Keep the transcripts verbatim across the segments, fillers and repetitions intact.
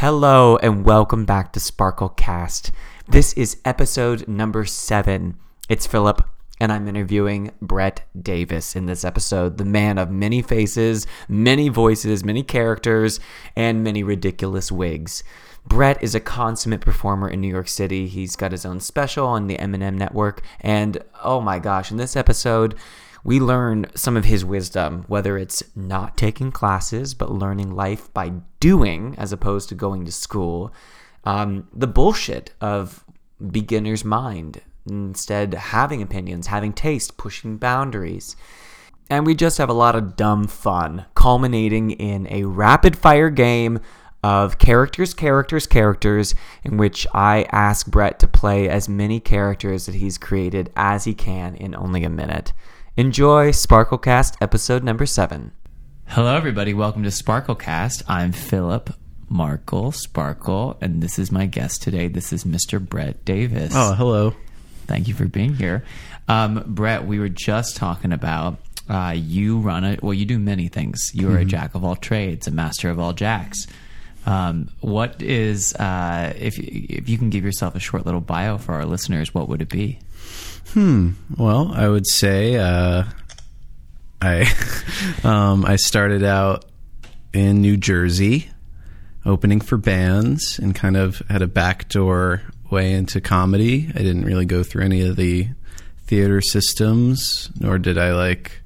Hello and welcome back to Sparklecast. This is episode number seven. It's Philip and I'm interviewing Brett Davis in this episode, the man of many faces, many voices, many characters, and many ridiculous wigs. Brett is a consummate performer in New York City. He's got his own special on the M N N Network, and oh my gosh, in this episode, we learn some of his wisdom, whether it's not taking classes, but learning life by doing as opposed to going to school, um, the bullshit of beginner's mind, instead having opinions, having taste, pushing boundaries. And we just have a lot of dumb fun, culminating in a rapid-fire game of characters, characters, characters, in which I ask Brett to play as many characters that he's created as he can in only a minute. Enjoy Sparklecast episode number seven. Hello, everybody. Welcome to Sparklecast. I'm Philip Markle Sparkle, and this is my guest today. This is Mister Brett Davis. Oh, hello. Thank you for being here. Um, Brett, we were just talking about uh, you run a, well, you do many things. You're mm-hmm. a jack of all trades, a master of all jacks. Um, what is, uh, if, if you can give yourself a short little bio for our listeners, what would it be? Hmm. Well, I would say uh, I um, I started out in New Jersey, opening for bands, and kind of had a backdoor way into comedy. I didn't really go through any of the theater systems, nor did I like,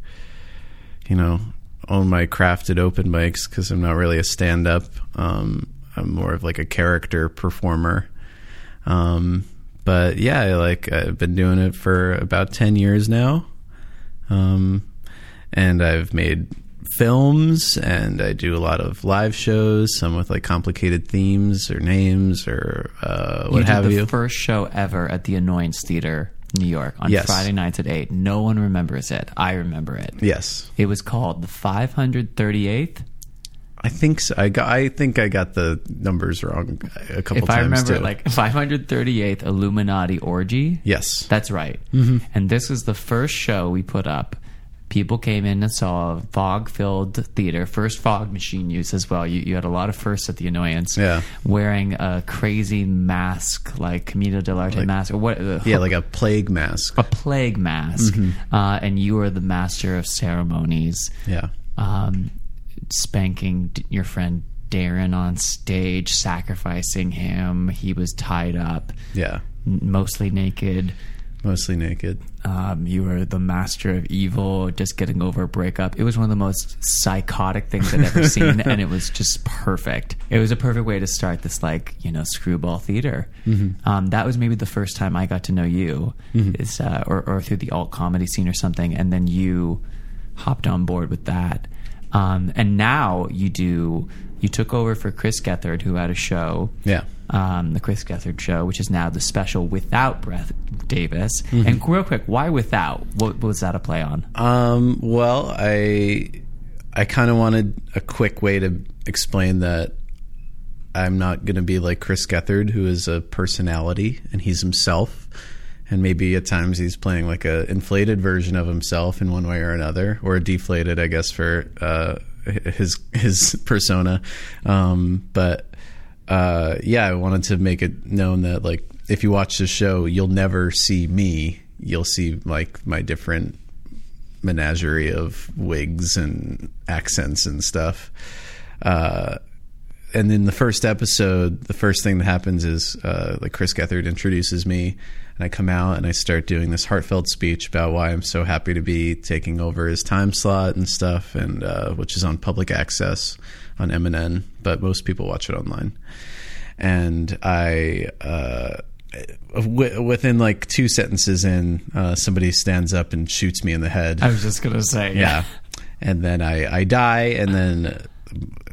you know, own my craft at open mics because I'm not really a stand-up. Um, I'm more of like a character performer. Um But yeah, I like I've been doing it for about ten years now. Um, and I've made films and I do a lot of live shows, some with like complicated themes or names or uh, what have you. You did the first show ever at the Annoyance Theater, New York, on yes. Friday nights at eight. No one remembers it. I remember it. Yes. It was called the five hundred thirty-eighth. I think so. I got, I think I got the numbers wrong a couple if times. If I remember, too. Like five hundred thirty-eighth Illuminati Orgy. Yes, that's right. Mm-hmm. And this was the first show we put up. People came in and saw a fog-filled theater. First fog machine use as well. You, you had a lot of firsts at the Annoyance. Yeah, wearing a crazy mask, like Commedia dell'Arte like, mask, or what? Uh, yeah, like a plague mask. A plague mask. Mm-hmm. Uh, and you were the master of ceremonies. Yeah. Um, spanking your friend Darren on stage, sacrificing him. He was tied up. Yeah. Mostly naked. Mostly naked. Um, you were the master of evil, just getting over a breakup. It was one of the most psychotic things I'd ever seen, and it was just perfect. It was a perfect way to start this, like, you know, screwball theater. Mm-hmm. Um, that was maybe the first time I got to know you, mm-hmm. is, uh, or, or through the alt comedy scene or something, and then you hopped on board with that. Um, and now you do, you took over for Chris Gethard, who had a show, yeah, um, the Chris Gethard show, which is now the special without Brett Davis. Mm-hmm. And real quick, why without? What was that a play on? Um, well, I, I kind of wanted a quick way to explain that I'm not going to be like Chris Gethard, who is a personality and he's himself. And maybe at times he's playing like a inflated version of himself in one way or another, or deflated, I guess, for uh, his his persona. Um, but uh, yeah, I wanted to make it known that, like, if you watch the show, you'll never see me. You'll see like my different menagerie of wigs and accents and stuff. Uh, and in the first episode, the first thing that happens is uh, like Chris Gethard introduces me. And I come out and I start doing this heartfelt speech about why I'm so happy to be taking over his time slot and stuff, and uh, which is on public access on M N N, but most people watch it online. And I, uh, w- within like two sentences in, uh, somebody stands up and shoots me in the head. I was just going to say. Yeah. And then I, I die, and then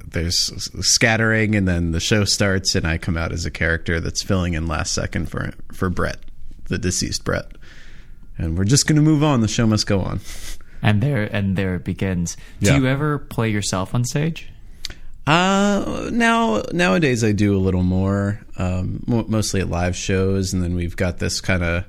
there's scattering, and then the show starts, and I come out as a character that's filling in last second for for Brett. The deceased Brett, and we're just going to move on. The show must go on, and there and there it begins. Do yeah. you ever play yourself on stage? Uh, now nowadays I do a little more, um, mostly at live shows, and then we've got this kind of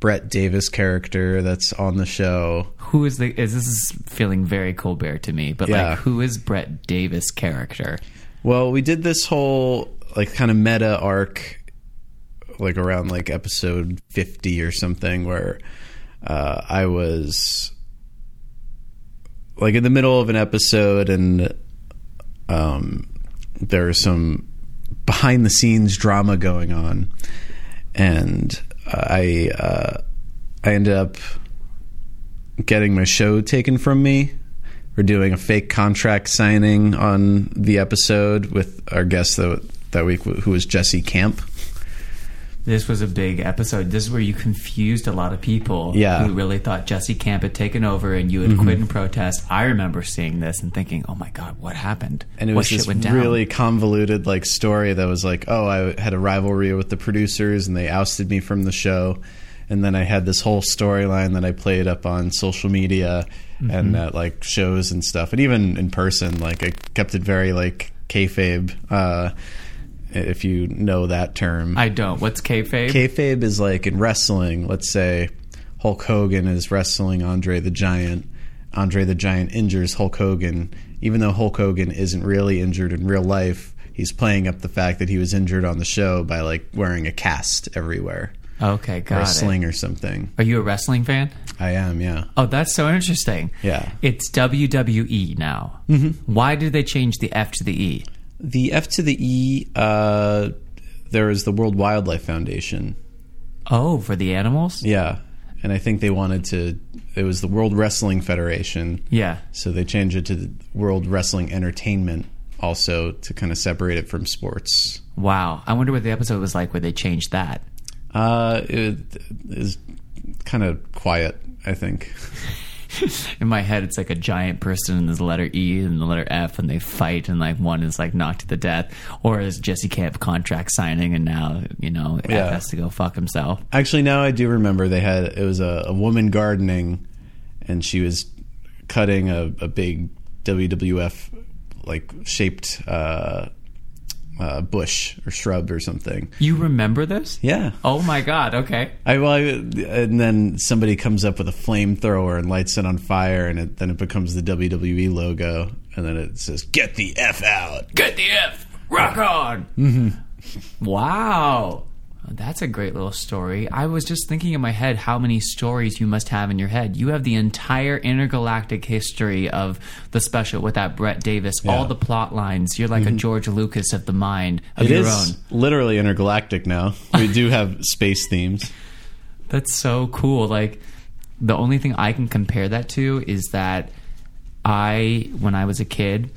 Brett Davis character that's on the show. Who is the? Is this is feeling very Colbert to me? But yeah. like, who is Brett Davis character? Well, we did this whole like kind of meta arc, like around like episode fifty or something, where uh, I was like in the middle of an episode, and um, there was some behind the scenes drama going on, and I uh, I ended up getting my show taken from me. We're doing a fake contract signing on the episode with our guest that that week, who was Jesse Camp. This was a big episode. This is where you confused a lot of people yeah. who really thought Jesse Camp had taken over and you had mm-hmm. quit in protest. I remember seeing this and thinking, oh my God, what happened? And it was this really convoluted like story that was like, oh, I had a rivalry with the producers and they ousted me from the show. And then I had this whole storyline that I played up on social media mm-hmm. and uh, like shows and stuff. And even in person, like I kept it very like kayfabe, uh, if you know that term. I don't. What's kayfabe? Kayfabe is like in wrestling, let's say Hulk Hogan is wrestling Andre the Giant. Andre the Giant injures Hulk Hogan. Even though Hulk Hogan isn't really injured in real life, he's playing up the fact that he was injured on the show by like wearing a cast everywhere. Okay, got wrestling it. Wrestling or something. Are you a wrestling fan? I am, yeah. Oh, that's so interesting. Yeah. It's W W E now. Mm-hmm. Why did they change the F to the E? The F to the E, uh, there is the World Wildlife Foundation. Oh, for the animals? Yeah. And I think they wanted to... It was the World Wrestling Federation. Yeah. So they changed it to the World Wrestling Entertainment also to kind of separate it from sports. Wow. I wonder what the episode was like where they changed that. Uh, it is kind of quiet, I think. In my head, it's like a giant person and there's a letter E and the letter F and they fight and like one is like knocked to the death, or is Jesse Camp contract signing and now, you know, yeah. F has to go fuck himself. Actually, now I do remember they had, it was a, a woman gardening and she was cutting a, a big W W F like shaped, uh, Uh, bush or shrub or something. You remember this? Yeah. Oh my God. Okay. I, well, I, and then somebody comes up with a flamethrower and lights it on fire, and it, then it becomes the W W E logo, and then it says, "Get the F out! Get the F! Rock on!" Mm-hmm. Wow, that's a great little story. I was just thinking in my head how many stories you must have in your head. You have the entire intergalactic history of the special with that Brett Davis, yeah. all the plot lines. You're like mm-hmm. a George Lucas of the mind of it your is own. Literally intergalactic now. We do have space themes. That's so cool. Like the only thing I can compare that to is that I, when I was a kid,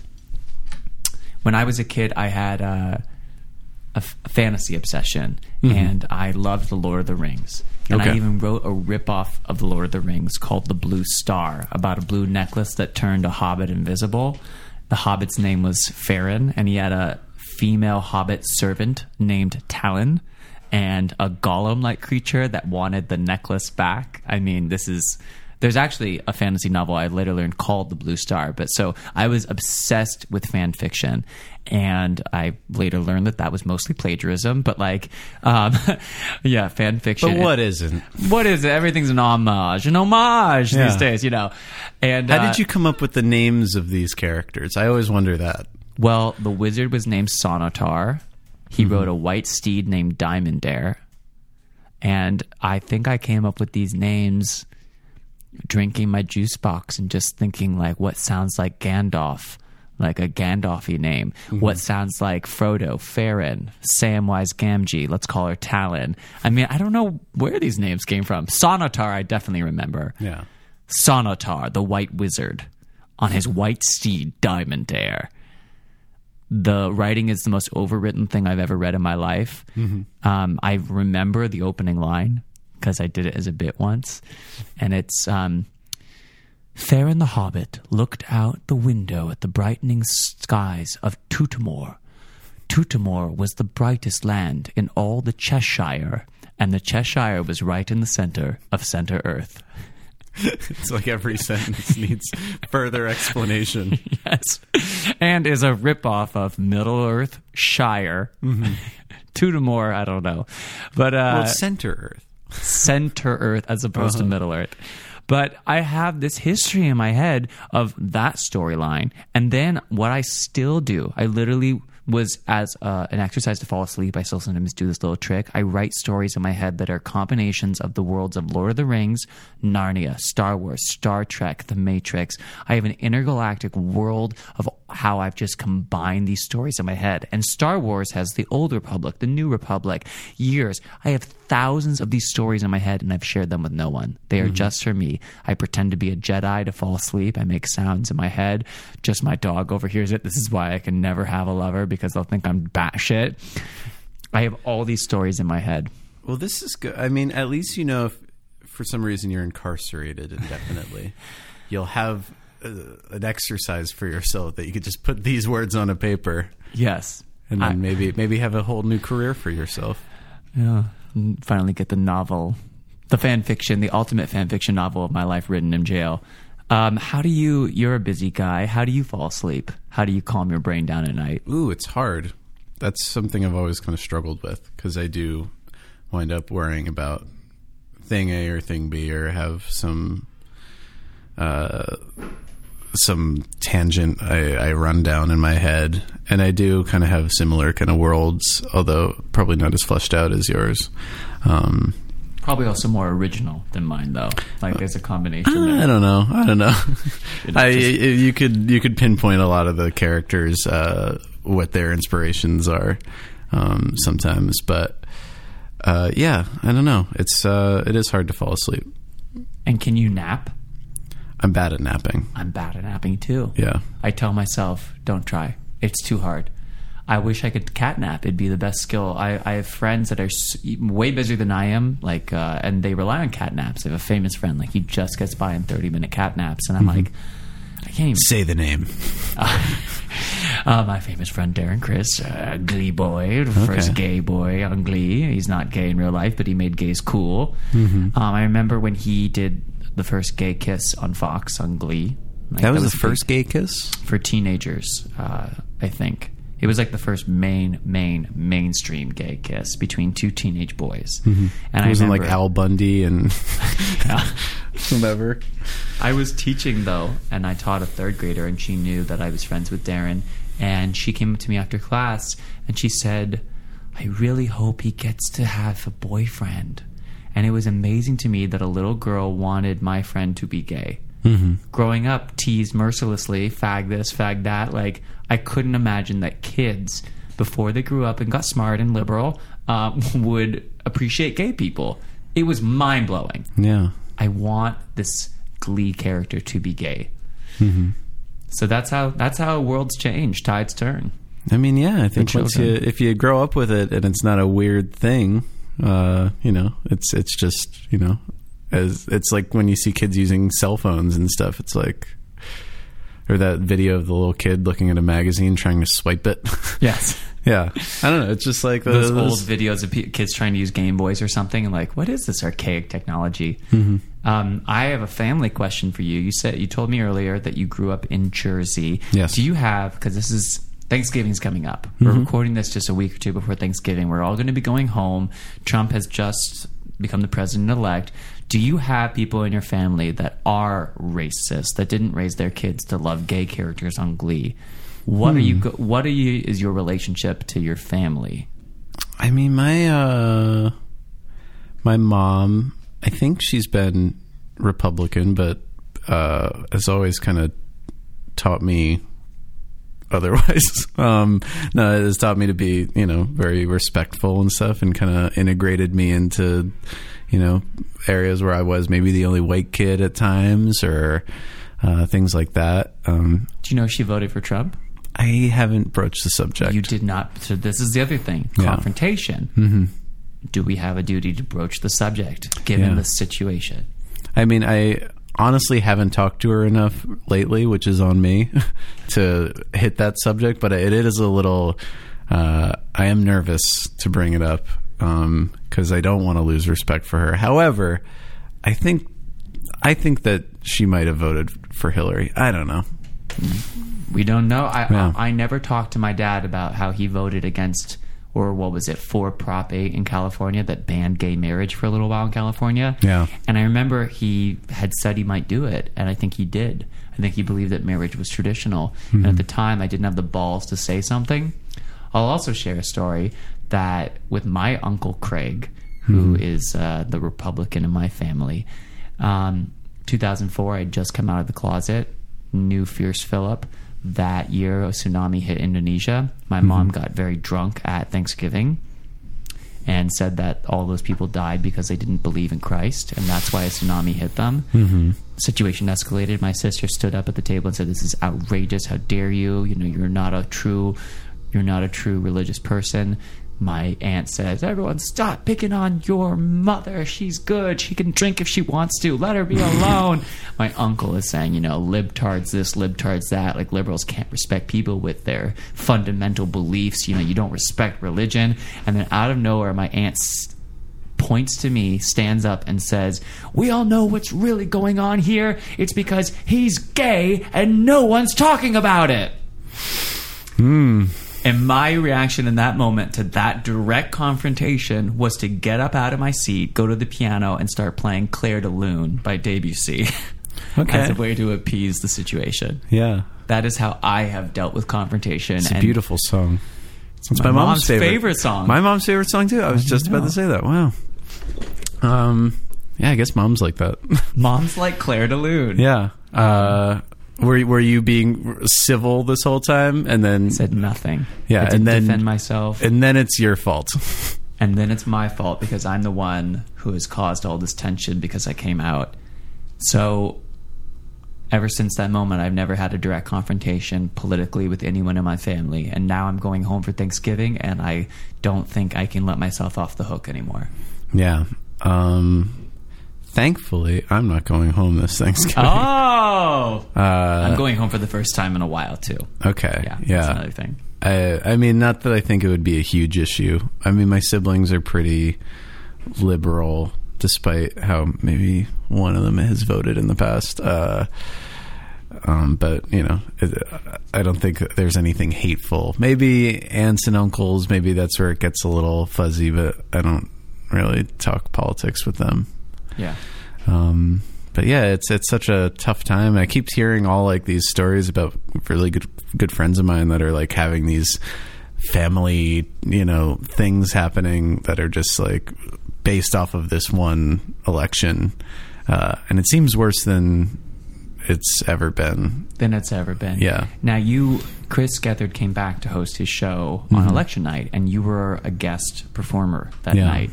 when I was a kid, I had a, a f- fantasy obsession. Mm-hmm. And I loved The Lord of the Rings. And okay. I even wrote a ripoff of The Lord of the Rings called The Blue Star, about a blue necklace that turned a hobbit invisible. The hobbit's name was Farin, and he had a female hobbit servant named Talon, and a golem-like creature that wanted the necklace back. I mean, this is... There's actually a fantasy novel I later learned called The Blue Star. But so I was obsessed with fan fiction, and I later learned that that was mostly plagiarism. But like, um, yeah, fan fiction. But what isn't? What is it? Everything's an homage, an homage yeah. these days, you know. And how uh, did you come up with the names of these characters? I always wonder that. Well, the wizard was named Sonatar. He mm-hmm. rode a white steed named Diamondair, and I think I came up with these names drinking my juice box and just thinking like what sounds like Gandalf, like a Gandalf-y name, mm-hmm. what sounds like Frodo, Farin, Samwise Gamgee, let's call her Talon. I mean, I don't know where these names came from. Sonatar, I definitely remember. Yeah. Sonatar, the white wizard, on his white steed, Diamondair. The writing is the most overwritten thing I've ever read in my life. Mm-hmm. Um, I remember the opening line, because I did it as a bit once, and it's um, Farin the Hobbit looked out the window at the brightening skies of Tutamore. Tutamore was the brightest land in all the Cheshire, and the Cheshire was right in the center of Center Earth. It's like every sentence needs further explanation. Yes. And is a ripoff of Middle Earth Shire. Mm-hmm. Tutamore, I don't know. But uh, well, Center Earth. Center Earth as opposed uh-huh. to Middle Earth. But I have this history in my head of that storyline. And then what I still do, I literally was as uh, an exercise to fall asleep. I still sometimes do this little trick. I write stories in my head that are combinations of the worlds of Lord of the Rings, Narnia, Star Wars, Star Trek, The Matrix. I have an intergalactic world of how I've just combined these stories in my head. And Star Wars has the Old Republic, the New Republic, years. I have thousands of these stories in my head, and I've shared them with no one. They are mm-hmm. just for me. I pretend to be a Jedi to fall asleep. I make sounds in my head. Just my dog overhears it. This is why I can never have a lover, because they'll think I'm batshit. I have all these stories in my head. Well, this is good. I mean, at least you know if for some reason you're incarcerated indefinitely, you'll have a, an exercise for yourself that you could just put these words on a paper. Yes. And then I, maybe maybe have a whole new career for yourself. Yeah. And finally get the novel, the fan fiction, the ultimate fan fiction novel of my life written in jail. Um, how do you, you're a busy guy. How do you fall asleep? How do you calm your brain down at night? Ooh, it's hard. That's something I've always kind of struggled with, because I do wind up worrying about thing A or thing B, or have some, uh, some tangent I, I run down in my head. And I do kind of have similar kind of worlds, although probably not as fleshed out as yours. Um, Probably also more original than mine, though. Like, there's a combination. Uh, I don't know. I don't know. I, you could you could pinpoint a lot of the characters, uh, what their inspirations are, um, sometimes. But uh, yeah, I don't know. It's uh, it is hard to fall asleep. And can you nap? I'm bad at napping. I'm bad at napping too. Yeah. I tell myself, don't try. It's too hard. I wish I could catnap. It'd be the best skill. I, I have friends that are way busier than I am, like, uh, and they rely on catnaps. I have a famous friend, like, he just gets by in thirty-minute catnaps, and I'm mm-hmm. like, I can't even... Say the name. uh, uh, my famous friend, Darren Criss, uh, Glee boy, the okay. first gay boy on Glee. He's not gay in real life, but he made gays cool. Mm-hmm. Um, I remember when he did the first gay kiss on Fox on Glee. Like, that, was that was the first gay kiss? For teenagers, uh, I think. It was like the first main, main, mainstream gay kiss between two teenage boys. Mm-hmm. And it wasn't like Al Bundy and whomever. I was teaching, though, and I taught a third grader, and she knew that I was friends with Darren. And she came up to me after class, and she said, I really hope he gets to have a boyfriend. And it was amazing to me that a little girl wanted my friend to be gay. Mm-hmm. Growing up, teased mercilessly, fag this, fag that. Like, I couldn't imagine that kids, before they grew up and got smart and liberal, um, would appreciate gay people. It was mind blowing. Yeah, I want this Glee character to be gay. Mm-hmm. So that's how that's how worlds change. Tides turn. I mean, yeah, I think once you, if you grow up with it and it's not a weird thing, uh, you know, it's it's just you know. As it's like when you see kids using cell phones and stuff, it's like, or that video of the little kid looking at a magazine trying to swipe it. Yes. Yeah. I don't know. It's just like those, those old videos of p- kids trying to use Game Boys or something. And like, what is this archaic technology? Mm-hmm. Um, I have a family question for you. You said, you told me earlier that you grew up in Jersey. Yes. Do you have, cause this is Thanksgiving's coming up. Mm-hmm. We're recording this just a week or two before Thanksgiving. We're all going to be going home. Trump has just become the president-elect. Do you have people in your family that are racist, that didn't raise their kids to love gay characters on Glee? What hmm. are you? What are you? Is your relationship to your family? I mean, my uh, my mom. I think she's been Republican, but uh, has always kind of taught me otherwise. um, no, it has taught me to be, you know, very respectful and stuff, and kind of integrated me into, you know, areas where I was maybe the only white kid at times, or uh, things like that. Um, Do you know she voted for Trump? I haven't broached the subject. You did not. So this is the other thing. Confrontation. Yeah. Mm-hmm. Do we have a duty to broach the subject given yeah. the situation? I mean, I honestly haven't talked to her enough lately, which is on me, to hit that subject. But it is a little, uh, I am nervous to bring it up. Um, because I don't want to lose respect for her. However, I think I think that she might have voted for Hillary. I don't know. We don't know. I, yeah. I I never talked to my dad about how he voted against, or what was it, for Prop eight in California that banned gay marriage for a little while in California. Yeah. And I remember he had said he might do it, and I think he did. I think he believed that marriage was traditional. Mm-hmm. And at the time, I didn't have the balls to say something. I'll also share a story that with my Uncle Craig, who mm. is uh, the Republican in my family, um, two thousand four, I'd just come out of the closet, knew Fierce Philip. That year, a tsunami hit Indonesia. My mm-hmm. mom got very drunk at Thanksgiving and said that all those people died because they didn't believe in Christ, and that's why a tsunami hit them. Mm-hmm. Situation escalated. My sister stood up at the table and said, "This is outrageous. How dare you? You know, you're not a true, you're not a true religious person." My aunt says, "Everyone stop picking on your mother. She's good. She can drink if she wants to. Let her be alone." My uncle is saying, you know, libtards this, libtards that. Like, liberals can't respect people with their fundamental beliefs. You know, you don't respect religion. And then out of nowhere, my aunt points to me, stands up, and says, "We all know what's really going on here. It's because he's gay and no one's talking about it." Hmm. And my reaction in that moment to that direct confrontation was to get up out of my seat, go to the piano, and start playing Claire de Lune by Debussy okay. as a way to appease the situation. Yeah. That is how I have dealt with confrontation. It's a and beautiful song. It's my, my mom's, mom's favorite. favorite song. My mom's favorite song, too. I was I just know. about to say that. Wow. Um, yeah, I guess mom's like that. Mom's like Claire de Lune. Yeah. Uh... Were were you being civil this whole time, and then said nothing? Yeah, I didn't and then defend myself, and then it's your fault, and then it's my fault because I'm the one who has caused all this tension because I came out. So, ever since that moment, I've never had a direct confrontation politically with anyone in my family, and now I'm going home for Thanksgiving, and I don't think I can let myself off the hook anymore. Yeah. Um... Thankfully, I'm not going home this Thanksgiving. Oh! Uh, I'm going home for the first time in a while, too. Okay. Yeah. yeah. That's another thing. I, I mean, not that I think it would be a huge issue. I mean, my siblings are pretty liberal, despite how maybe one of them has voted in the past. Uh, um, but, you know, I don't think there's anything hateful. Maybe aunts and uncles, maybe that's where it gets a little fuzzy, but I don't really talk politics with them. Yeah. Um, but yeah, it's, it's such a tough time. I keep hearing all like these stories about really good, good friends of mine that are like having these family, you know, things happening that are just like based off of this one election. Uh, and it seems worse than it's ever been. Than it's ever been. Yeah. Now you, Chris Gethard came back to host his show on mm-hmm. election night, and you were a guest performer that yeah. night.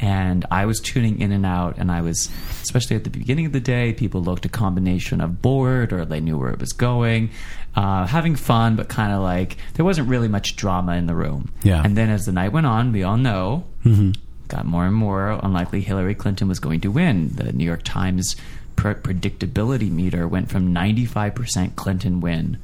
And I was tuning in and out, and I was, especially at the beginning of the day, people looked a combination of bored or they knew where it was going, uh, having fun, but kind of like there wasn't really much drama in the room. Yeah. And then as the night went on, we all know, mm-hmm. got more and more unlikely Hillary Clinton was going to win. The New York Times pre- predictability meter went from ninety-five percent Clinton win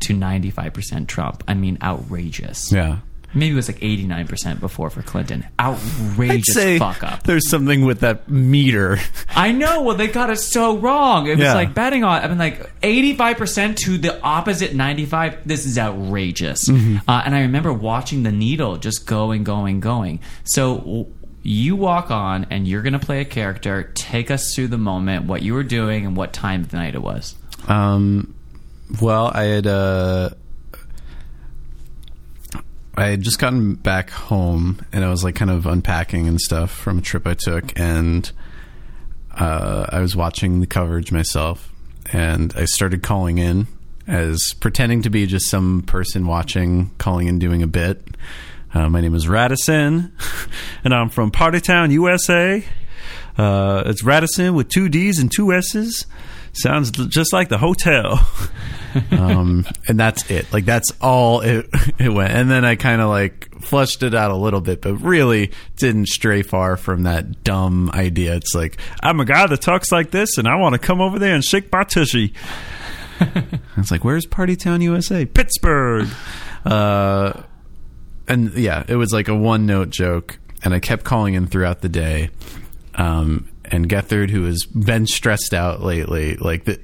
to ninety-five percent Trump. I mean, outrageous. Yeah. Maybe it was like eighty-nine percent before for Clinton. Outrageous I'd say fuck up. There's something with that meter. I know. Well, they got it so wrong. It was yeah. like betting on, I mean, like eighty-five percent to the opposite ninety-five. This is outrageous. Mm-hmm. Uh, and I remember watching the needle just going, going, going. So you walk on and you're going to play a character. Take us through the moment, what you were doing and what time of the night it was. Um, well, I had, uh, I had just gotten back home and I was like kind of unpacking and stuff from a trip I took, and uh, I was watching the coverage myself, and I started calling in as pretending to be just some person watching, calling in, doing a bit. Uh, my name is Radisson and I'm from Party Town, U S A. Uh, it's Radisson with two D's and two S's. Sounds just like the hotel. Um, and that's it. Like, that's all it, it went. And then I kind of, like, flushed it out a little bit, but really didn't stray far from that dumb idea. It's like, I'm a guy that talks like this, and I want to come over there and shake my tushy. It's like, where's Party Town, U S A? Pittsburgh! Uh, and, yeah, it was like a one-note joke, and I kept calling in throughout the day. Um And Gethard, who has been stressed out lately, like the,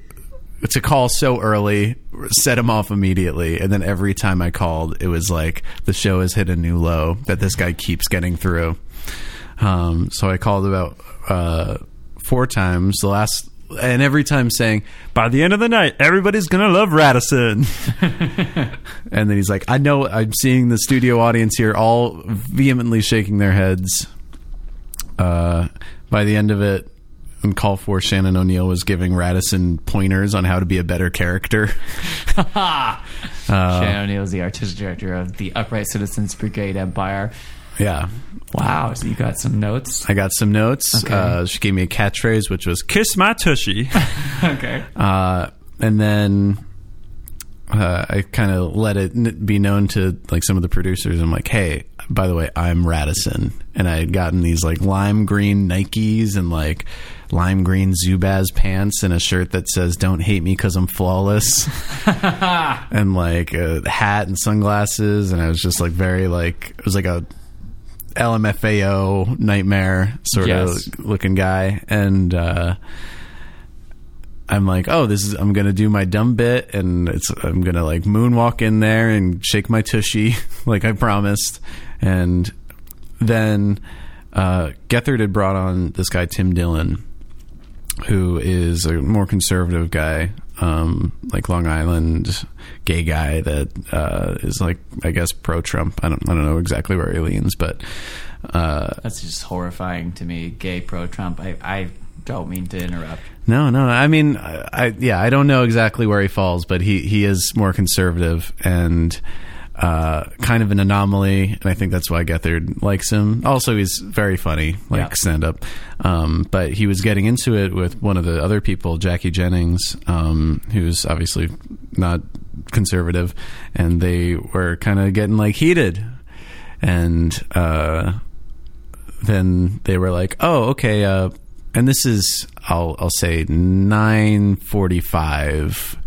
to call so early set him off immediately. And then every time I called, it was like the show has hit a new low that this guy keeps getting through. Um, so I called about uh, four times. The last and every time saying, by the end of the night, everybody's going to love Radisson. And then he's like, I know, I'm seeing the studio audience here all vehemently shaking their heads. Uh, by the end of it, and call for Shannon O'Neill was giving Radisson pointers on how to be a better character. uh, Shannon O'Neill is the artistic director of the Upright Citizens Brigade Empire. Yeah. Wow. So you got some notes? I got some notes. Okay. Uh, she gave me a catchphrase, which was, kiss my tushy. Okay. Uh, and then uh, I kind of let it be known to like some of the producers. I'm like, hey, by the way, I'm Radisson. And I had gotten these like lime green Nikes and like lime green Zubaz pants and a shirt that says, don't hate me because I'm flawless. And like a hat and sunglasses. And I was just like very like, it was like a L M F A O nightmare sort yes. of looking guy. And uh I'm like, oh, this is, I'm gonna do my dumb bit, and it's, I'm gonna like moonwalk in there and shake my tushy like I promised. And then uh Gethard had brought on this guy Tim Dillon, who is a more conservative guy, um like Long Island gay guy that uh is like, I guess, pro-Trump. I don't I don't know exactly where he leans, but uh that's just horrifying to me, gay pro-Trump. I, I don't mean to interrupt. No, no. I mean, I, I yeah, I don't know exactly where he falls, but he he is more conservative and uh kind of an anomaly, and I think that's why Gethard likes him. Also, he's very funny, like yeah. stand up. Um but he was getting into it with one of the other people, Jackie Jennings, um who's obviously not conservative, and they were kind of getting like heated. And uh then they were like, "Oh, okay, uh and this is I'll I'll say nine forty-five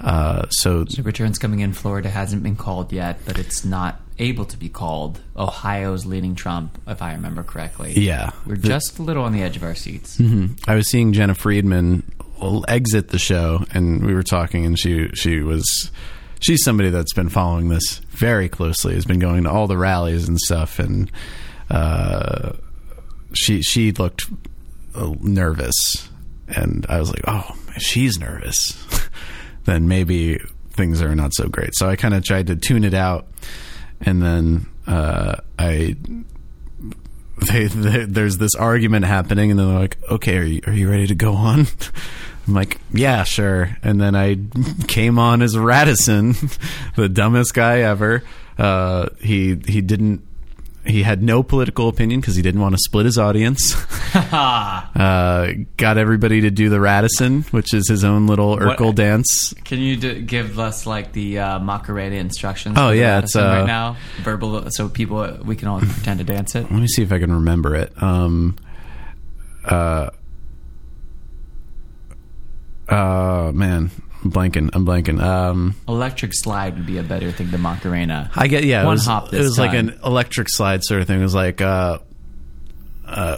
Uh, so the return's coming in. Florida hasn't been called yet, but it's not able to be called. Ohio's leading Trump, if I remember correctly. Yeah, we're the, just a little on the edge of our seats. Mm-hmm. I was seeing Jenna Friedman exit the show, and we were talking, and she she was she's somebody that's been following this very closely, has been going to all the rallies and stuff, and uh, she she looked nervous, and I was like, oh, if she's nervous. Then maybe things are not so great. So I kind of tried to tune it out, and then uh, I they, they, there's this argument happening, and then they're like, "Okay, are you are you ready to go on?" I'm like, "Yeah, sure." And then I came on as Radisson, the dumbest guy ever. Uh, he he didn't he had no political opinion because he didn't want to split his audience. Uh, got everybody to do the Radisson, which is his own little Urkel what, dance. Can you do, give us like the uh, Macarena instructions? Oh yeah, it's uh, right now verbal, so people we can all pretend to dance it. Let me see if I can remember it. Um, uh, uh, man. I'm blanking. I'm blanking. Um, electric slide would be a better thing than Macarena. I get yeah. One it was, hop. This it was time. Like an electric slide sort of thing. It was like uh, uh,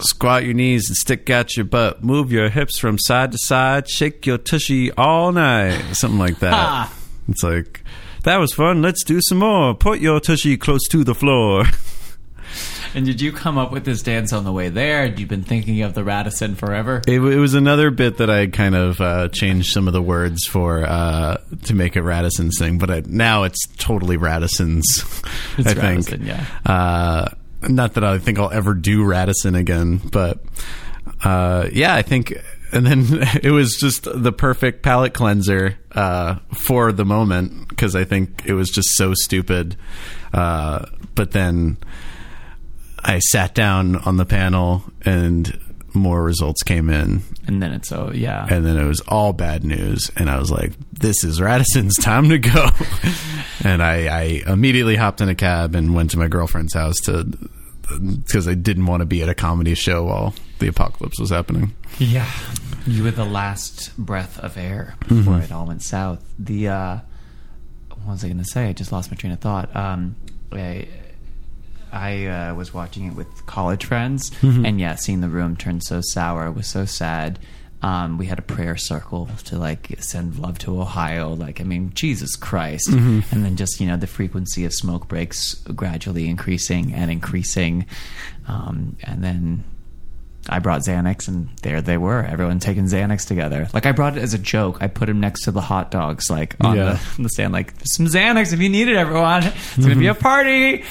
squat your knees and stick out your butt. Move your hips from side to side. Shake your tushy all night. Something like that. It's like, that was fun. Let's do some more. Put your tushy close to the floor. And did you come up with this dance on the way there? Had you been thinking of the Radisson forever? It, it was another bit that I kind of uh, changed some of the words for uh, to make it Radisson's thing, but I, now it's totally Radisson's. It's I Radisson, think. Yeah. Uh, not that I think I'll ever do Radisson again, but uh, yeah, I think. And then it was just the perfect palate cleanser uh, for the moment, because I think it was just so stupid. Uh, but then I sat down on the panel and more results came in. And then it's, oh, yeah. And then it was all bad news. And I was like, this is Radisson's time to go. And I, I immediately hopped in a cab and went to my girlfriend's house to because I didn't want to be at a comedy show while the apocalypse was happening. Yeah. You were the last breath of air before mm-hmm. it all went south. The, uh, what was I going to say? I just lost my train of thought. Um, I, I uh, was watching it with college friends, mm-hmm. and yeah, seeing the room turn so sour was so sad. Um, we had a prayer circle to like send love to Ohio. Like, I mean, Jesus Christ. Mm-hmm. And then just, you know, the frequency of smoke breaks gradually increasing and increasing. Um, and then I brought Xanax, and there they were, everyone taking Xanax together. Like, I brought it as a joke. I put him next to the hot dogs, like, on, yeah. the, on the stand, like, some Xanax if you need it, everyone. It's mm-hmm. going to be a party.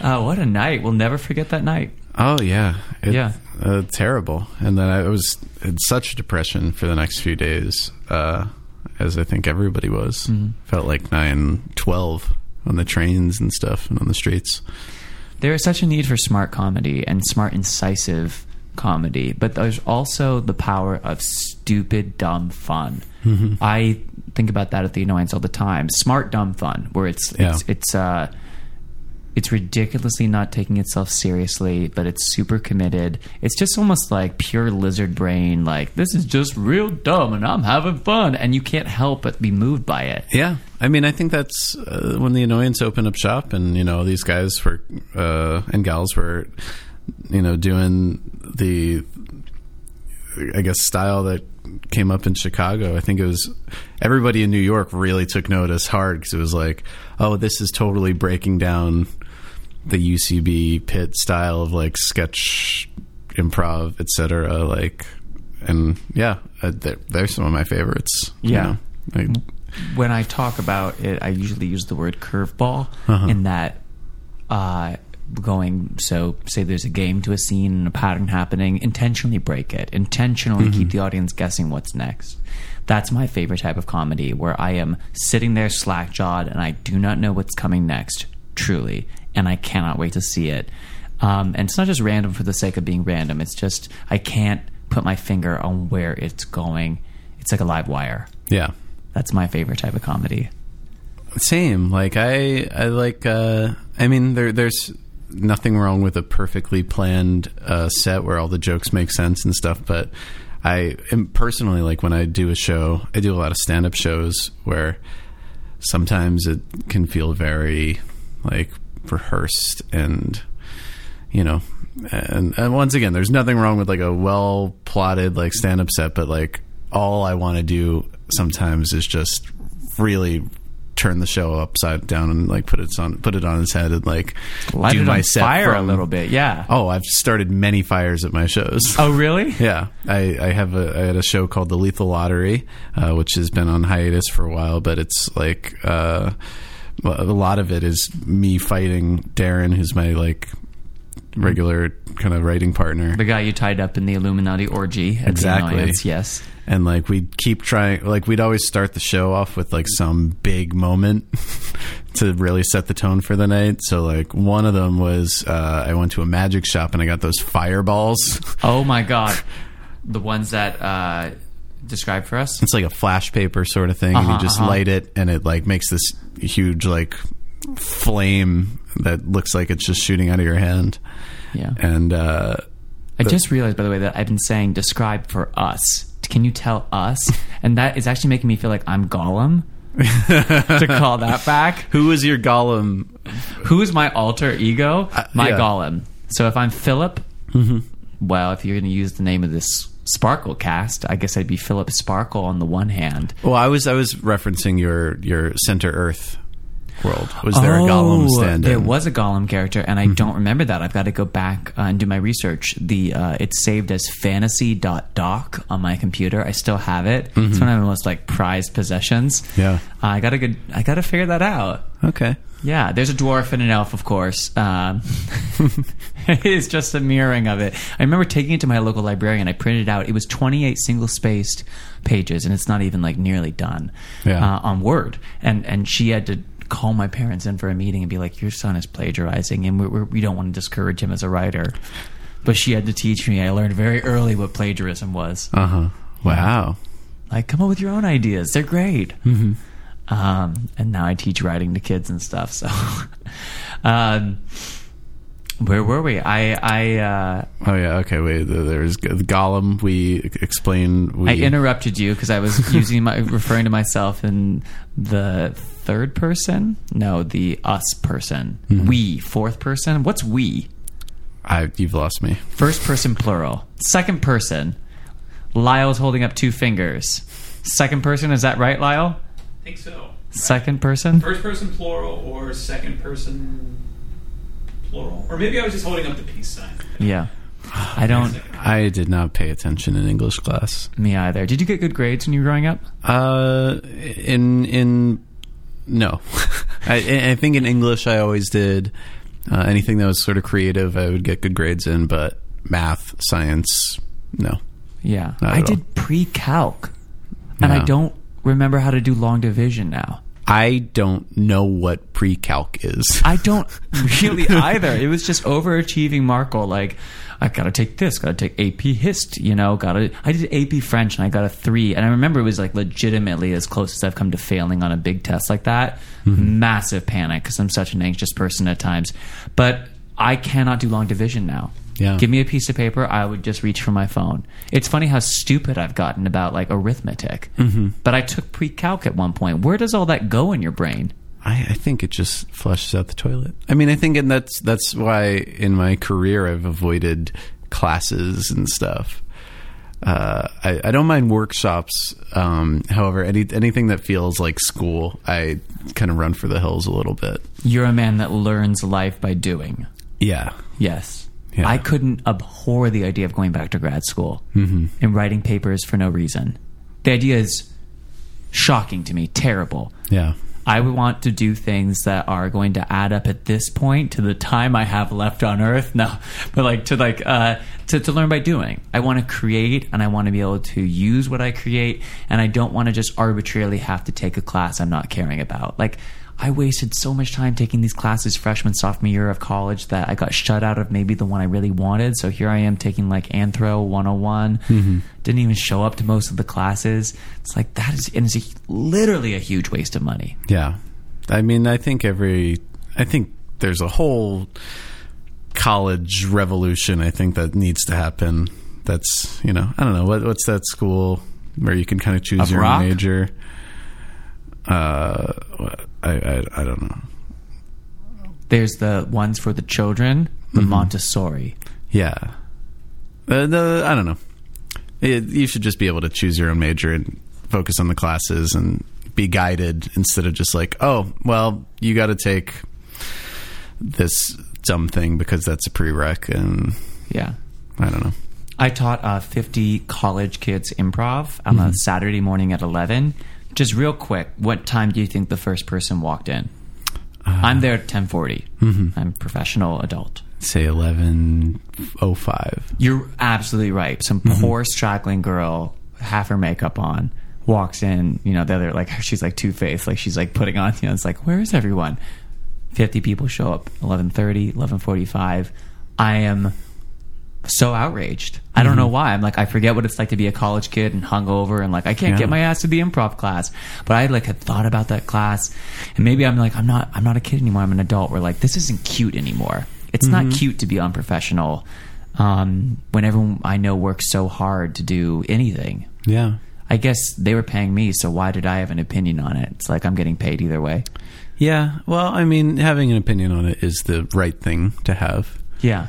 Uh, what a night. We'll never forget that night. Oh, yeah. It, yeah. Uh, terrible. And then I was in such depression for the next few days, uh, as I think everybody was. Mm-hmm. Felt like nine twelve on the trains and stuff and on the streets. There is such a need for smart comedy and smart, incisive comedy, but there's also the power of stupid, dumb fun. Mm-hmm. I think about that at the Annoyance all the time. Smart, dumb fun, where it's yeah. it's it's uh, it's ridiculously not taking itself seriously, but it's super committed. It's just almost like pure lizard brain. Like, this is just real dumb, and I'm having fun, and you can't help but be moved by it. Yeah. I mean, I think that's uh, when the Annoyance opened up shop, and, you know, these guys were, uh, and gals were, you know, doing the, I guess, style that came up in Chicago. I think it was everybody in New York really took notice hard, because it was like, oh, this is totally breaking down the U C B pit style of, like, sketch, improv, et cetera. Like, and yeah, they're, they're some of my favorites. Yeah. You know? Like, when I talk about it, I usually use the word curveball uh-huh. in that uh, going, so say there's a game to a scene and a pattern happening, intentionally break it, intentionally mm-hmm. keep the audience guessing what's next. That's my favorite type of comedy, where I am sitting there slack-jawed and I do not know what's coming next, truly, and I cannot wait to see it. Um, and it's not just random for the sake of being random. It's just I can't put my finger on where it's going. It's like a live wire. Yeah. That's my favorite type of comedy. Same. Like, I I like, uh, I mean, there, there's nothing wrong with a perfectly planned uh, set where all the jokes make sense and stuff. But I am personally, like, when I do a show, I do a lot of stand-up shows where sometimes it can feel very, like, rehearsed and, you know, and, and once again, there's nothing wrong with, like, a well-plotted, like, stand-up set, but, like, all I want to do sometimes is just really turn the show upside down and, like, put it on put it on its head and, like, light do it my on set fire from, a little bit. Yeah. Oh, I've started many fires at my shows. Oh, really? Yeah. I, I have a I had a show called The Lethal Lottery, uh, which has been on hiatus for a while, but it's like uh, a lot of it is me fighting Darren, who's my, like, regular kind of writing partner, the guy you tied up in the Illuminati orgy at exactly the Annoyance, yes. And, like, we'd keep trying, like, we'd always start the show off with, like, some big moment to really set the tone for the night. So, like, one of them was uh I went to a magic shop and I got those fireballs. Oh my god. The ones that uh describe for us, it's like a flash paper sort of thing, uh-huh, and you just uh-huh. light it and it, like, makes this huge, like, flame that looks like it's just shooting out of your hand. Yeah. And uh I the, just realized, by the way, that I've been saying describe for us. Can you tell us? And that is actually making me feel like I'm Gollum to call that back. Who is your Gollum? Who is my alter ego? Uh, my yeah. Gollum. So if I'm Philip, mm-hmm. well, if you're going to use the name of this Sparklecast, I guess I'd be Philip Sparkle on the one hand. Well, I was I was referencing your your Center Earth world. Was there oh, a Gollum stand-in? There was a Gollum character, and I mm-hmm. don't remember that. I've got to go back uh, and do my research. The uh, it's saved as fantasy dot doc on my computer. I still have it. Mm-hmm. It's one of my most, like, prized possessions. Yeah, uh, I gotta go, I gotta figure that out. Okay. Yeah, there's a dwarf and an elf, of course. Um, it's just a mirroring of it. I remember taking it to my local librarian. I printed it out. It was twenty-eight single-spaced pages, and it's not even, like, nearly done yeah. uh, on Word. And and she had to call my parents in for a meeting and be like, your son is plagiarizing, and we, we're, we don't want to discourage him as a writer. But she had to teach me. I learned very early what plagiarism was. Uh-huh. Wow. Like, come up with your own ideas. They're great. Mm-hmm. Um, and now I teach writing to kids and stuff. So um, where were we? I... I uh, oh, yeah. Okay, wait. There's Gollum. We explain... We... I interrupted you because I was using my referring to myself in the... third person? No, the us person. Mm-hmm. We, fourth person. What's we? I you've lost me. First person plural. Second person. Lyle's holding up two fingers. Second person, is that right, Lyle? I think so. Second person? First person plural or second person plural. Or maybe I was just holding up the peace sign. Yeah. I don't I did not pay attention in English class. Me either. Did you get good grades when you were growing up? Uh, in in no, I, I think in English I always did uh, anything that was sort of creative. I would get good grades in, but math, science, no. Yeah, I did all. pre-calc, and yeah. I don't remember how to do long division now. I don't know what pre-calc is. I don't really either. It was just overachieving Markle. Like, I got to take this, got to take A P Hist, you know, got to... I did A P French and I got a three. And I remember it was like legitimately as close as I've come to failing on a big test like that. Mm-hmm. Massive panic because I'm such an anxious person at times. But I cannot do long division now. Yeah. Give me a piece of paper, I would just reach for my phone. It's funny how stupid I've gotten about like arithmetic. Mm-hmm. But I took pre-calc at one point. Where does all that go in your brain? I, I think it just flushes out the toilet. I mean, I think, and that's that's why in my career I've avoided classes and stuff. Uh, I, I don't mind workshops. Um, however, any anything that feels like school, I kind of run for the hills a little bit. You're a man that learns life by doing. Yeah. Yes. Yeah. I couldn't abhor the idea of going back to grad school mm-hmm. and writing papers for no reason. The idea is shocking to me, terrible. Yeah. I would want to do things that are going to add up at this point to the time I have left on Earth. No, but like to like uh, to, to learn by doing. I want to create, and I want to be able to use what I create, and I don't want to just arbitrarily have to take a class I'm not caring about. Like, I wasted so much time taking these classes freshman, sophomore year of college that I got shut out of maybe the one I really wanted. So here I am taking like Anthro one oh one. Mm-hmm. Didn't even show up to most of the classes. It's like that is and it's a, literally a huge waste of money. Yeah. I mean, I think every, I think there's a whole college revolution. I think that needs to happen. That's, you know, I don't know. What, what's that school where you can kind of choose of your rock? Own major? Uh, I, I I don't know. There's the ones for the children, the mm-hmm. Montessori. Yeah, uh, the, I don't know. It, you should just be able to choose your own major and focus on the classes and be guided instead of just like, oh, well, you got to take this dumb thing because that's a prereq. And yeah, I don't know. I taught uh, fifty college kids improv on mm-hmm. a Saturday morning at eleven. Just real quick, what time do you think the first person walked in? Uh, I'm there at ten forty. Mm-hmm. I'm a professional adult. Say eleven oh five. You're absolutely right. Some mm-hmm. poor straggling girl, half her makeup on, walks in. You know, the other, like, she's like two-faced. Like, she's like putting on, you know, it's like, where is everyone? fifty people show up, eleven thirty, eleven forty-five. I am so outraged. I don't know why. I'm like, I forget what it's like to be a college kid and hungover and like, I can't yeah. get my ass to the improv class. But I like had thought about that class, and maybe I'm like, I'm not, I'm not a kid anymore. I'm an adult. We're like, this isn't cute anymore. It's mm-hmm. not cute to be unprofessional. Um, when everyone I know works so hard to do anything. Yeah. I guess they were paying me. So why did I have an opinion on it? It's like, I'm getting paid either way. Yeah. Well, I mean, having an opinion on it is the right thing to have. Yeah.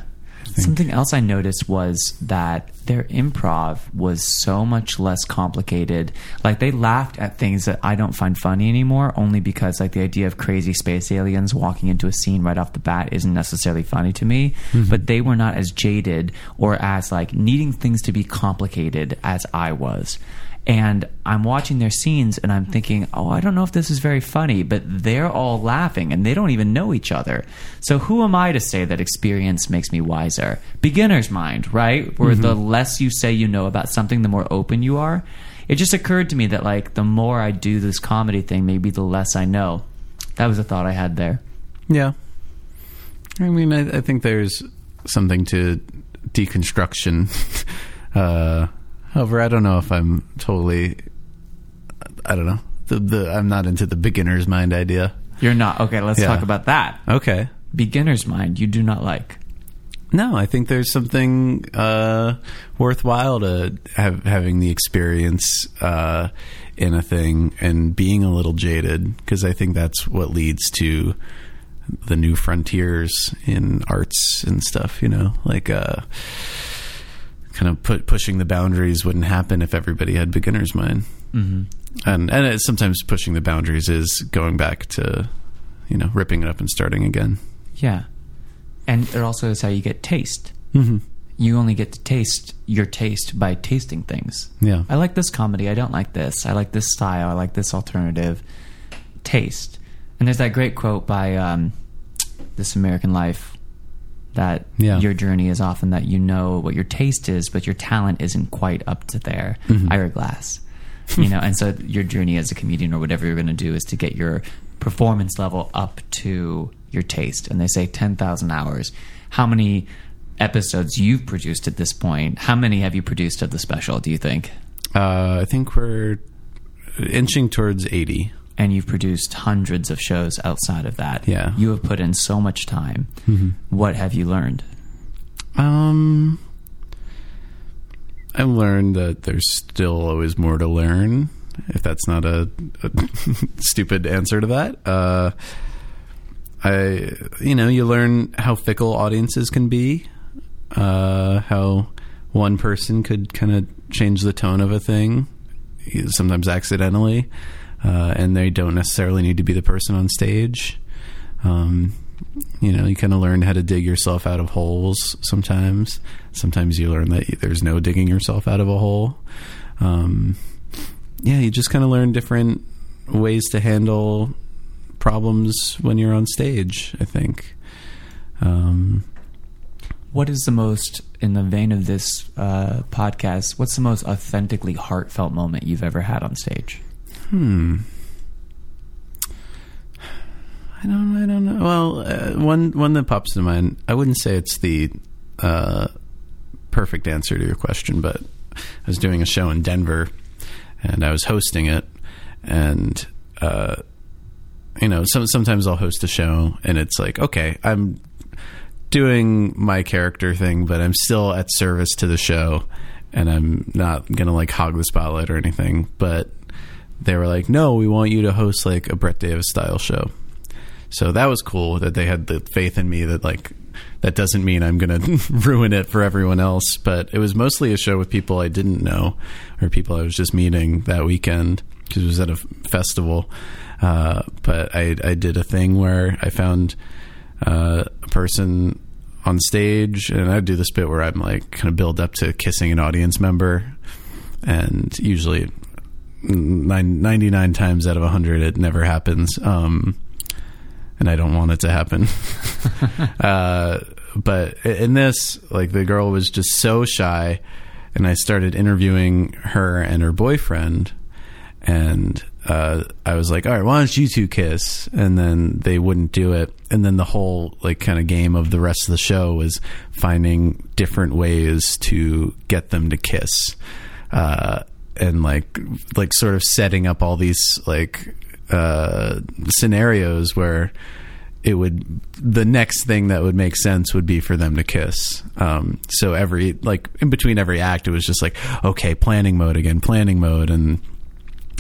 Something else I noticed was that their improv was so much less complicated. Like, they laughed at things that I don't find funny anymore, only because like the idea of crazy space aliens walking into a scene right off the bat isn't necessarily funny to me. Mm-hmm. But they were not as jaded or as like needing things to be complicated as I was. And I'm watching their scenes and I'm thinking, oh, I don't know if this is very funny, but they're all laughing and they don't even know each other. So who am I to say that experience makes me wiser? Beginner's mind, right? Where mm-hmm. the less you say you know about something, the more open you are. It just occurred to me that like the more I do this comedy thing, maybe the less I know. That was a thought I had there. Yeah. I mean, I, I think there's something to deconstruction. uh However, I don't know if I'm totally, I don't know, the, the, I'm not into the beginner's mind idea. You're not. Okay, let's yeah. talk about that. Okay. Beginner's mind, you do not like. No, I think there's something uh, worthwhile to have, having the experience uh, in a thing and being a little jaded, because I think that's what leads to the new frontiers in arts and stuff, you know, like... Uh, kind of put, pushing the boundaries wouldn't happen if everybody had beginner's mind. Mm-hmm. And, and it, sometimes pushing the boundaries is going back to, you know, ripping it up and starting again. Yeah. And it also is how you get taste. Mm-hmm. you only get to taste your taste by tasting things. Yeah. I like this comedy. I don't like this. I like this style. I like this alternative taste. And there's that great quote by um, This American Life that yeah. your journey is often that you know what your taste is, but your talent isn't quite up to there. Mm-hmm. Ira Glass. You know, and so your journey as a comedian or whatever you're going to do is to get your performance level up to your taste. And they say ten thousand hours. How many episodes you've produced at this point? How many have you produced of the special, do you think? Uh, I think we're inching towards eighty. And you've produced hundreds of shows outside of that. Yeah. You have put in so much time. Mm-hmm. What have you learned? Um... I learned that there's still always more to learn, if that's not a, a stupid answer to that. Uh, I, you know, you learn how fickle audiences can be, uh, how one person could kind of change the tone of a thing, sometimes accidentally, uh, and they don't necessarily need to be the person on stage. Um, you know, you kind of learn how to dig yourself out of holes sometimes. Sometimes you learn that there's no digging yourself out of a hole. Um, yeah, you just kind of learn different ways to handle problems when you're on stage, I think. Um, what is the most, in the vein of this uh, podcast, what's the most authentically heartfelt moment you've ever had on stage? Hmm. I don't, I don't know. Well, uh, one one that pops to mind, I wouldn't say it's the uh, perfect answer to your question, but I was doing a show in Denver, and I was hosting it, and, uh, you know, some, sometimes I'll host a show, and it's like, okay, I'm doing my character thing, but I'm still at service to the show, and I'm not going to, like, hog the spotlight or anything, but they were like, no, we want you to host, like, a Brett Davis style show. So that was cool that they had the faith in me that, like, that doesn't mean I'm going to ruin it for everyone else. But it was mostly a show with people I didn't know or people I was just meeting that weekend because it was at a festival. Uh, but I, I did a thing where I found uh, a person on stage, and I do this bit where I'm, like, kind of build up to kissing an audience member. And usually nine, ninety-nine times out of one hundred, it never happens. Um And I don't want it to happen. uh, but in this, like, the girl was just so shy, and I started interviewing her and her boyfriend, and uh, I was like, all right, why don't you two kiss? And then they wouldn't do it. And then the whole, like, kind of game of the rest of the show was finding different ways to get them to kiss. Uh, and like, like sort of setting up all these, like, uh, scenarios where it would, the next thing that would make sense would be for them to kiss. Um, so every, like, in between every act, it was just like, okay, planning mode again, planning mode. And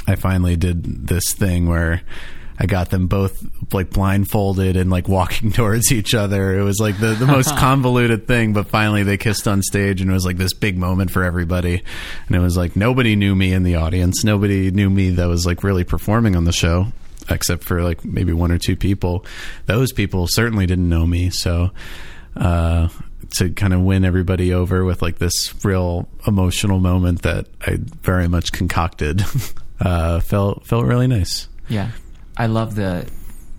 I finally did this thing where I got them both, like, blindfolded and, like, walking towards each other. It was like the, the most convoluted thing, but finally they kissed on stage, and it was like this big moment for everybody. And it was like, nobody knew me in the audience. Nobody knew me that was, like, really performing on the show, except for, like, maybe one or two people. Those people certainly didn't know me. So, uh, to kind of win everybody over with, like, this real emotional moment that I very much concocted, uh, felt, felt really nice. Yeah. I love the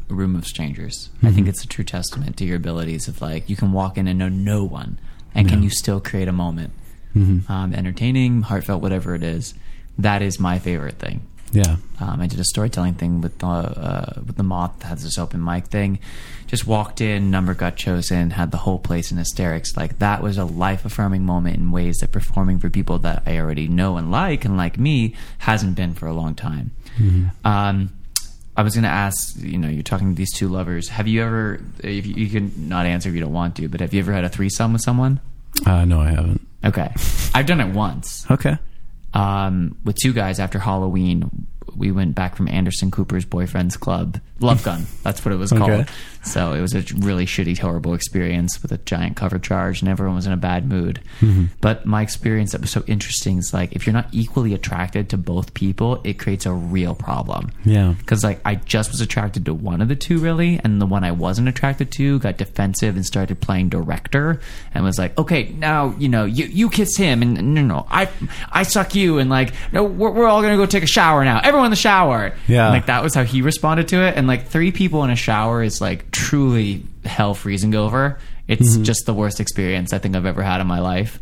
room of strangers. Mm-hmm. I think it's a true testament to your abilities of, like, you can walk in and know no one, and yeah. can you still create a moment? Mm-hmm. Um, entertaining, heartfelt, whatever it is. That is my favorite thing. Yeah. Um, I did a storytelling thing with the, uh, with the Moth, that has this open mic thing. Just walked in, number got chosen, had the whole place in hysterics. Like, that was a life-affirming moment in ways that performing for people that I already know and like, and like me, hasn't been for a long time. Mm-hmm. Um, I was going to ask, you know, you're talking to these two lovers. Have you ever, if you, you can not answer if you don't want to, but have you ever had a threesome with someone? Uh, no, I haven't. Okay. I've done it once. Okay. Um, with two guys after Halloween. we went back from Anderson Cooper's boyfriend's club, Love Gun. That's what it was okay. called. So it was a really shitty, horrible experience with a giant cover charge, and everyone was in a bad mood. Mm-hmm. But my experience that was so interesting is, like, if you're not equally attracted to both people, it creates a real problem. Yeah. Because, like, I just was attracted to one of the two, really, and the one I wasn't attracted to got defensive and started playing director and was like, okay, now, you know, you, you kiss him, and no, no, I, I suck you, and, like, no, we're, we're all going to go take a shower now. Everyone in the shower. Yeah. And, like, that was how he responded to it. And, like, three people in a shower is, like, truly hell freezing over. It's mm-hmm. just the worst experience I think I've ever had in my life.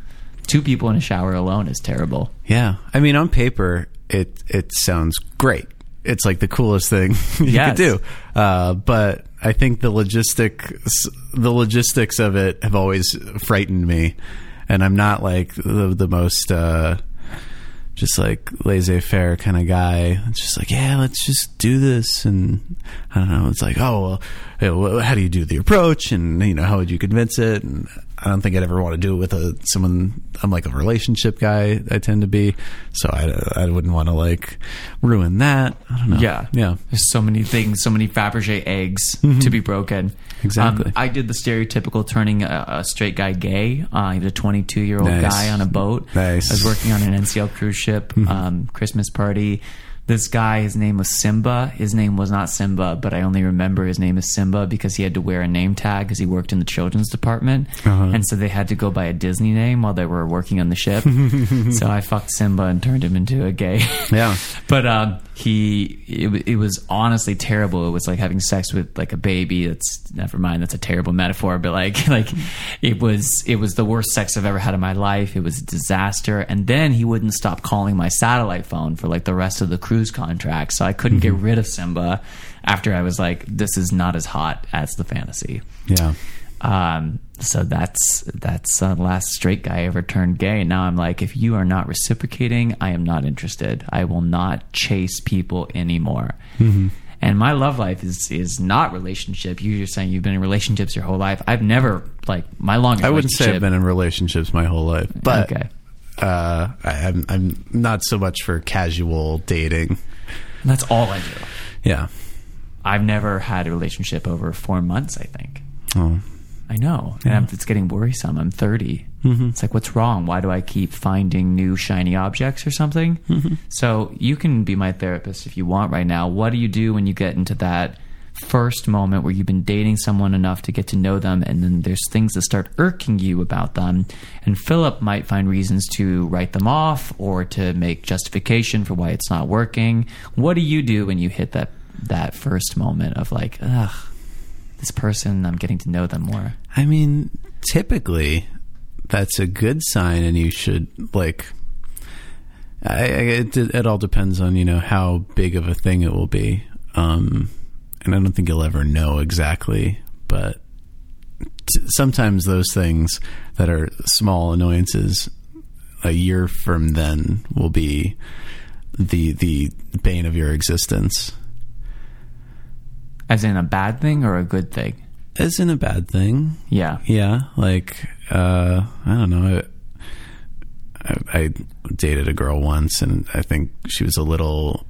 Two people in a shower alone is terrible. Yeah. I mean, on paper, it it sounds great. It's like the coolest thing you yes. could do. Uh, but I think the logistics, the logistics of it have always frightened me. And I'm not, like, the, the most... Uh, just like laissez-faire kind of guy. It's just like, yeah, let's just do this. And I don't know. It's like, oh, well, how do you do the approach? And, you know, how would you convince it? And I don't think I'd ever want to do it with a, someone. I'm like a relationship guy. I tend to be. So I, I wouldn't want to, like, ruin that. I don't know. Yeah. Yeah. There's so many things, so many Fabergé eggs mm-hmm. to be broken. Exactly. Um, I did the stereotypical turning a, a straight guy gay. Uh, the twenty-two-year-old nice. guy on a boat. Nice. I was working on an N C L cruise ship, mm-hmm. um, Christmas party. This guy, his name was Simba. His name was not Simba, but I only remember his name is Simba because he had to wear a name tag because he worked in the children's department. Uh-huh. And so they had to go by a Disney name while they were working on the ship. So I fucked Simba and turned him into a gay. Yeah. But um, he, it, it was honestly terrible. It was like having sex with, like, a baby. That's, never mind, that's a terrible metaphor. But, like, like it was, it was the worst sex I've ever had in my life. It was a disaster. And then he wouldn't stop calling my satellite phone for, like, the rest of the crew. Cruise contract, so I couldn't mm-hmm. get rid of Simba after I was like, this is not as hot as the fantasy. Yeah. Um, so that's that's the uh, last straight guy I ever turned gay. Now I'm like, if you are not reciprocating, I am not interested. I will not chase people anymore. Mm-hmm. And my love life is is not relationship. You're saying you've been in relationships your whole life. I've never, like, my longest I wouldn't say I've been in relationships my whole life, but okay. Uh, I, I'm, I'm not so much for casual dating. That's all I do. Yeah. I've never had a relationship over four months, I think. Oh. I know. Yeah. And I'm, it's getting worrisome. I'm thirty. Mm-hmm. It's like, what's wrong? Why do I keep finding new shiny objects or something? Mm-hmm. So you can be my therapist if you want right now. What do you do when you get into that first moment where you've been dating someone enough to get to know them, and then there's things that start irking you about them, and Philip might find reasons to write them off or to make justification for why it's not working? What do you do when you hit that that first moment of, like, ugh, this person, I'm getting to know them more? I mean, typically that's a good sign, and you should, like, I, I, it, it all depends on, you know, how big of a thing it will be. um And I don't think you'll ever know exactly, but t- sometimes those things that are small annoyances a year from then will be the the bane of your existence. As in a bad thing or a good thing? As in a bad thing. Yeah. Yeah. Like, uh, I don't know. I, I, I dated a girl once, and I think she was a little...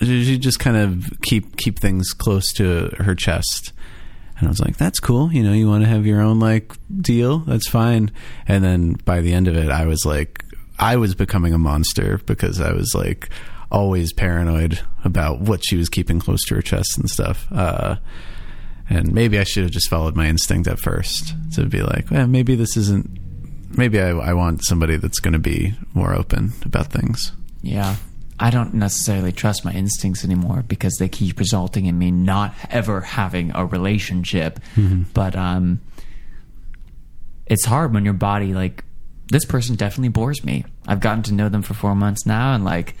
She just kind of keep keep things close to her chest, and I was like, "That's cool, you know. You want to have your own, like, deal. That's fine." And then by the end of it, I was like, I was becoming a monster because I was, like, always paranoid about what she was keeping close to her chest and stuff. Uh, and maybe I should have just followed my instinct at first to be like, "Well, maybe this isn't. Maybe I, I want somebody that's going to be more open about things." Yeah. I don't necessarily trust my instincts anymore because they keep resulting in me not ever having a relationship. Mm-hmm. But um, it's hard when your body, like, this person definitely bores me. I've gotten to know them for four months now, and, like,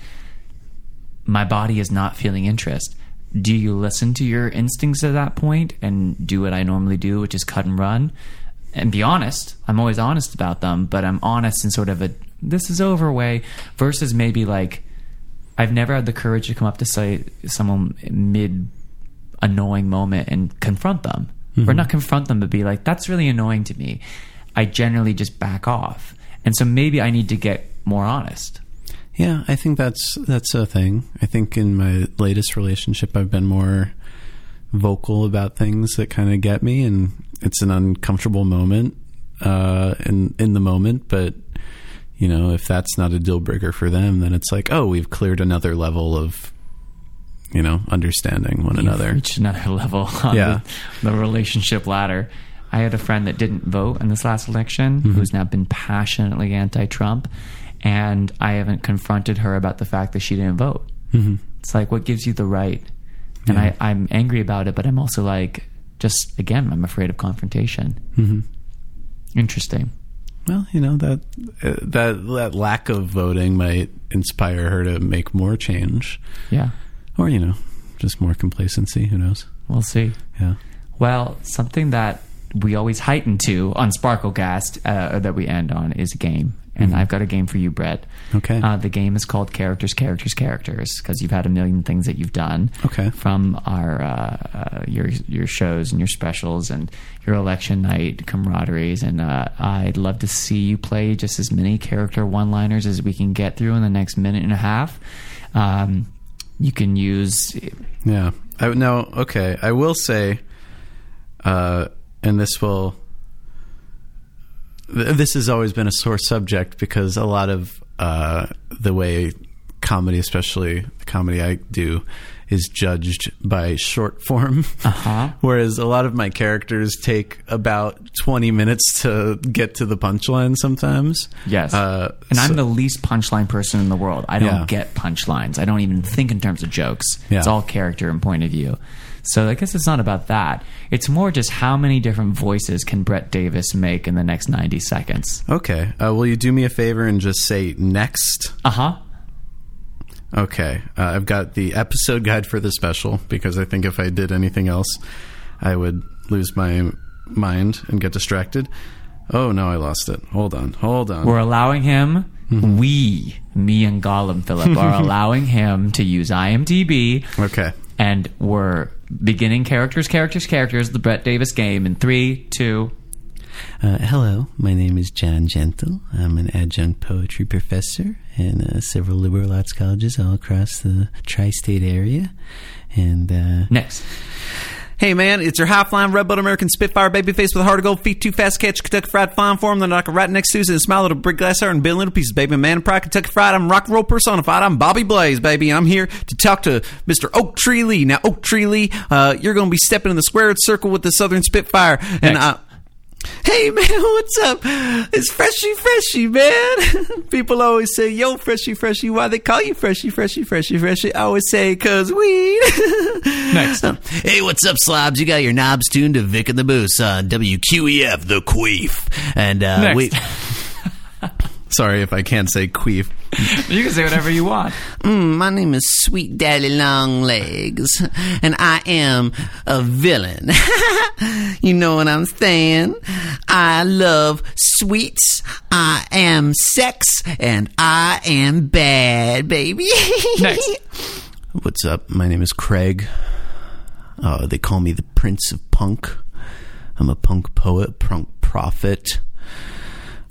my body is not feeling interest. Do you listen to your instincts at that point and do what I normally do, which is cut and run? And be honest. I'm always honest about them, but I'm honest in sort of a this is over way versus maybe, like, I've never had the courage to come up to say someone mid annoying moment and confront them mm-hmm. or not confront them, but be like, that's really annoying to me. I generally just back off. And so maybe I need to get more honest. Yeah, I think that's that's a thing. I think in my latest relationship, I've been more vocal about things that kind of get me, and it's an uncomfortable moment uh, in, in the moment. But, you know, if that's not a deal breaker for them, then it's like, oh, we've cleared another level of, you know, understanding one You've another. Reached another level on yeah. the, the relationship ladder. I had a friend that didn't vote in this last election, mm-hmm. who's now been passionately anti-Trump, and I haven't confronted her about the fact that she didn't vote. Mm-hmm. It's like, what gives you the right? And yeah. I, I'm angry about it, but I'm also like, just, again, I'm afraid of confrontation. Mm-hmm. Interesting. Well, you know, that, uh, that that lack of voting might inspire her to make more change. Yeah. Or, you know, just more complacency. Who knows? We'll see. Yeah. Well, something that we always heighten to on Sparklecast uh, that we end on is a game. And mm-hmm. I've got a game for you, Brett. Okay. Uh, the game is called Characters, Characters, Characters, because you've had a million things that you've done. Okay. From our uh, uh, your your shows and your specials and your election night camaraderies, and uh, I'd love to see you play just as many character one-liners as we can get through in the next minute and a half. Um, you can use. Yeah. I, no. Okay. I will say, uh, and this will. This has always been a sore subject because a lot of uh, the way comedy, especially the comedy I do, is judged by short form. Uh-huh. Whereas a lot of my characters take about twenty minutes to get to the punchline sometimes. Yes. Uh, and so, I'm the least punchline person in the world. I don't yeah. get punchlines. I don't even think in terms of jokes. Yeah. It's all character and point of view. So I guess it's not about that. It's more just how many different voices can Brett Davis make in the next ninety seconds. Okay. Uh, will you do me a favor and just say next? Uh-huh. Okay. Uh, I've got the episode guide for the special because I think if I did anything else, I would lose my mind and get distracted. Oh, no, I lost it. Hold on. Hold on. We're allowing him... Mm-hmm. We, me and Gollum Philip, are allowing him to use IMDb. Okay. And we're... Beginning characters, characters, characters, the Brett Davis game in three, two. Uh, hello, my name is John Gentle. I'm an adjunct poetry professor in uh, several liberal arts colleges all across the tri-state area. And uh, next. Hey, man, it's your high-flying, red-blooded American Spitfire, baby-faced with a heart of gold, feet too fast, catch Kentucky Fried, fine form, then I can right next to you, and smile, little brick glass heart, and bend little pieces, baby. Man, I'm proud Kentucky Fried, I'm rock and roll personified, I'm Bobby Blaze, baby, and I'm here to talk to Mister Oak Tree Lee. Now, Oak Tree Lee, uh, you're going to be stepping in the squared circle with the Southern Spitfire, next. And I... Hey, man, what's up? It's Freshy Freshy, man. People always say, yo, Freshy Freshy. Why they call you Freshy Freshy Freshy Freshy? I always say, because weed. Next. Um, hey, what's up, slobs? You got your knobs tuned to Vic and the Moose on W Q E F, the Queef. And uh, we... Sorry if I can't say queef. You can say whatever you want. Mm, my name is Sweet Daddy Longlegs, and I am a villain. You know what I'm saying? I love sweets, I am sex, and I am bad, baby. Next. What's up? My name is Craig. Uh, they call me the Prince of Punk. I'm a punk poet, punk prophet.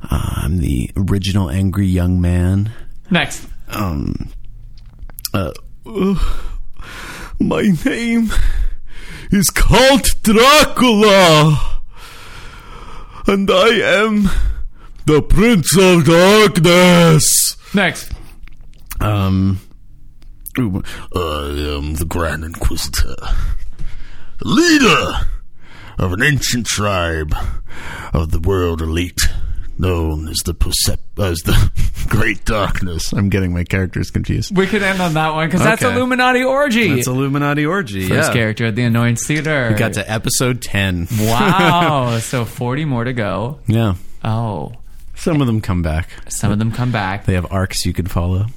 Uh, I'm the original angry young man. Next. Um. Uh, uh, my name is called Dracula, and I am the Prince of Darkness. Next. Um. I am the Grand Inquisitor, leader of an ancient tribe of the world elite. Known as the percep- as the Great Darkness. I'm getting my characters confused. We could end on that one because okay. that's Illuminati Orgy. That's Illuminati Orgy. First yeah. character at the Annoyance Theater. We got to episode ten. Wow. So forty more to go. Yeah. Oh. Some of them come back. Some of them come back. They have arcs you could follow.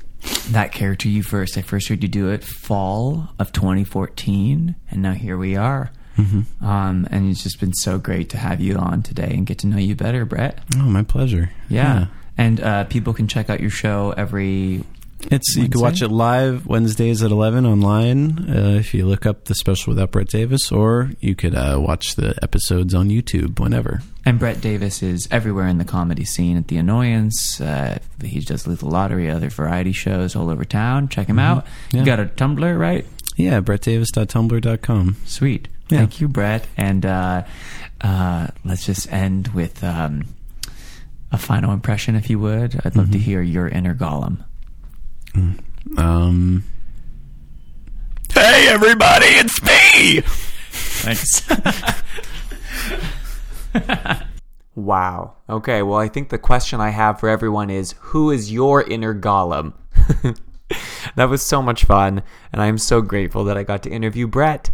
That character you first. I first heard you do it fall of twenty fourteen, and now here we are. Mm-hmm. Um, and it's just been so great to have you on today and get to know you better, Brett. Oh, my pleasure. Yeah. yeah. And uh, people can check out your show every It's Wednesday? You can watch it live Wednesdays at eleven online uh, if you look up the special without Brett Davis, or you could uh, watch the episodes on YouTube whenever. And Brett Davis is everywhere in the comedy scene at the Annoyance. Uh, he does Lethal Lottery, other variety shows all over town. Check him mm-hmm. out. Yeah. You got a Tumblr, right? Yeah, brett davis dot tumblr dot com. Sweet. Yeah. Thank you, Brett. And uh, uh, let's just end with um, a final impression, if you would. I'd love mm-hmm. to hear your inner Gollum. Um. Hey, everybody, it's me! Thanks. Wow. Okay, well, I think the question I have for everyone is, who is your inner Gollum? That was so much fun, and I'm so grateful that I got to interview Brett.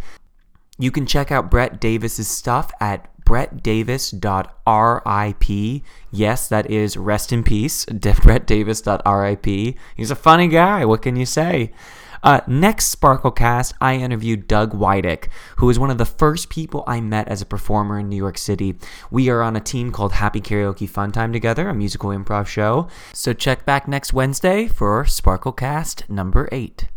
You can check out Brett Davis's stuff at brett davis dot R I P. Yes, that is rest in peace, brett davis dot R I P. He's a funny guy, what can you say? Uh, next Sparklecast, I interviewed Doug Wydick, who was one of the first people I met as a performer in New York City. We are on a team called Happy Karaoke Fun Time Together, a musical improv show. So check back next Wednesday for Sparklecast number eight.